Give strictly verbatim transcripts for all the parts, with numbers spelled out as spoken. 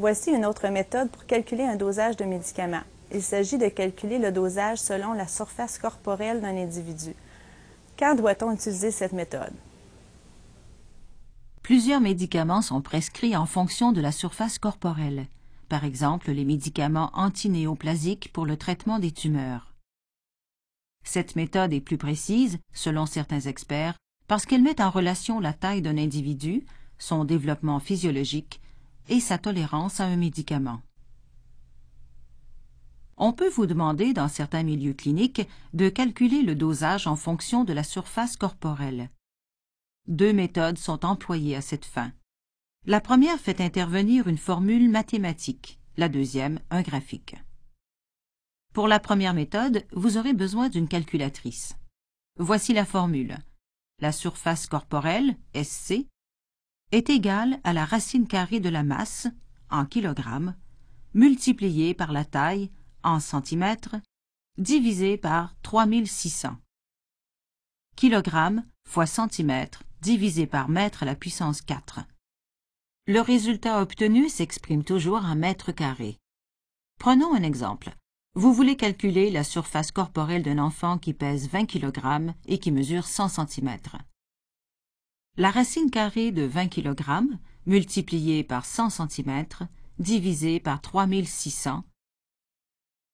Voici une autre méthode pour calculer un dosage de médicament. Il s'agit de calculer le dosage selon la surface corporelle d'un individu. Quand doit-on utiliser cette méthode? Plusieurs médicaments sont prescrits en fonction de la surface corporelle. Par exemple, les médicaments antinéoplasiques pour le traitement des tumeurs. Cette méthode est plus précise, selon certains experts, parce qu'elle met en relation la taille d'un individu, son développement physiologique et sa tolérance à un médicament. On peut vous demander, dans certains milieux cliniques, de calculer le dosage en fonction de la surface corporelle. Deux méthodes sont employées à cette fin. La première fait intervenir une formule mathématique, la deuxième, un graphique. Pour la première méthode, vous aurez besoin d'une calculatrice. Voici la formule. La surface corporelle, S C, est égale à la racine carrée de la masse, en kilogrammes, multipliée par la taille, en centimètres, divisé par trois mille six cents. Kilogrammes fois centimètres divisé par mètre à la puissance quatre. Le résultat obtenu s'exprime toujours en mètres carrés. Prenons un exemple. Vous voulez calculer la surface corporelle d'un enfant qui pèse vingt kilogrammes et qui mesure cent centimètres. La racine carrée de vingt kilogrammes multipliée par cent centimètres divisé par trois mille six cents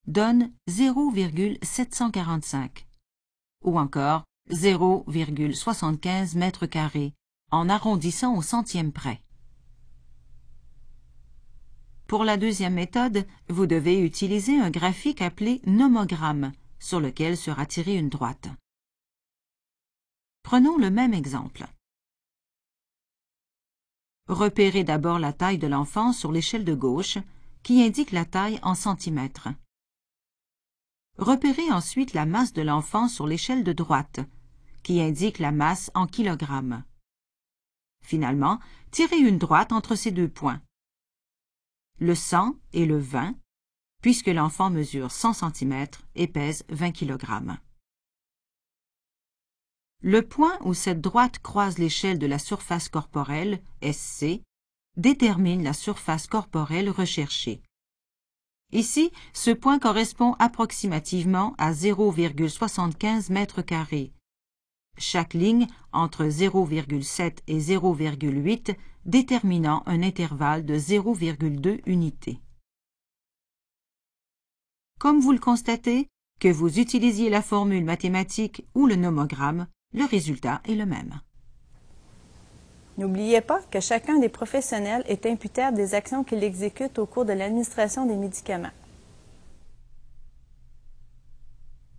donne zéro virgule sept cent quarante-cinq ou encore zéro virgule soixante-quinze mètres carrés en arrondissant au centième près. Pour la deuxième méthode, vous devez utiliser un graphique appelé nomogramme sur lequel sera tirée une droite. Prenons le même exemple. Repérez d'abord la taille de l'enfant sur l'échelle de gauche qui indique la taille en centimètres. Repérez ensuite la masse de l'enfant sur l'échelle de droite, qui indique la masse en kilogrammes. Finalement, tirez une droite entre ces deux points, le cent et le vingt, puisque l'enfant mesure cent centimètres et pèse vingt kilogrammes. Le point où cette droite croise l'échelle de la surface corporelle, S C, détermine la surface corporelle recherchée. Ici, ce point correspond approximativement à zéro virgule soixante-quinze mètres carrés. Chaque ligne entre zéro virgule sept et zéro virgule huit déterminant un intervalle de zéro virgule deux unités. Comme vous le constatez, que vous utilisiez la formule mathématique ou le nomogramme, le résultat est le même. N'oubliez pas que chacun des professionnels est imputable des actions qu'il exécute au cours de l'administration des médicaments.